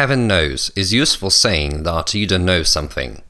heaven knows is a useful saying that you don't know something.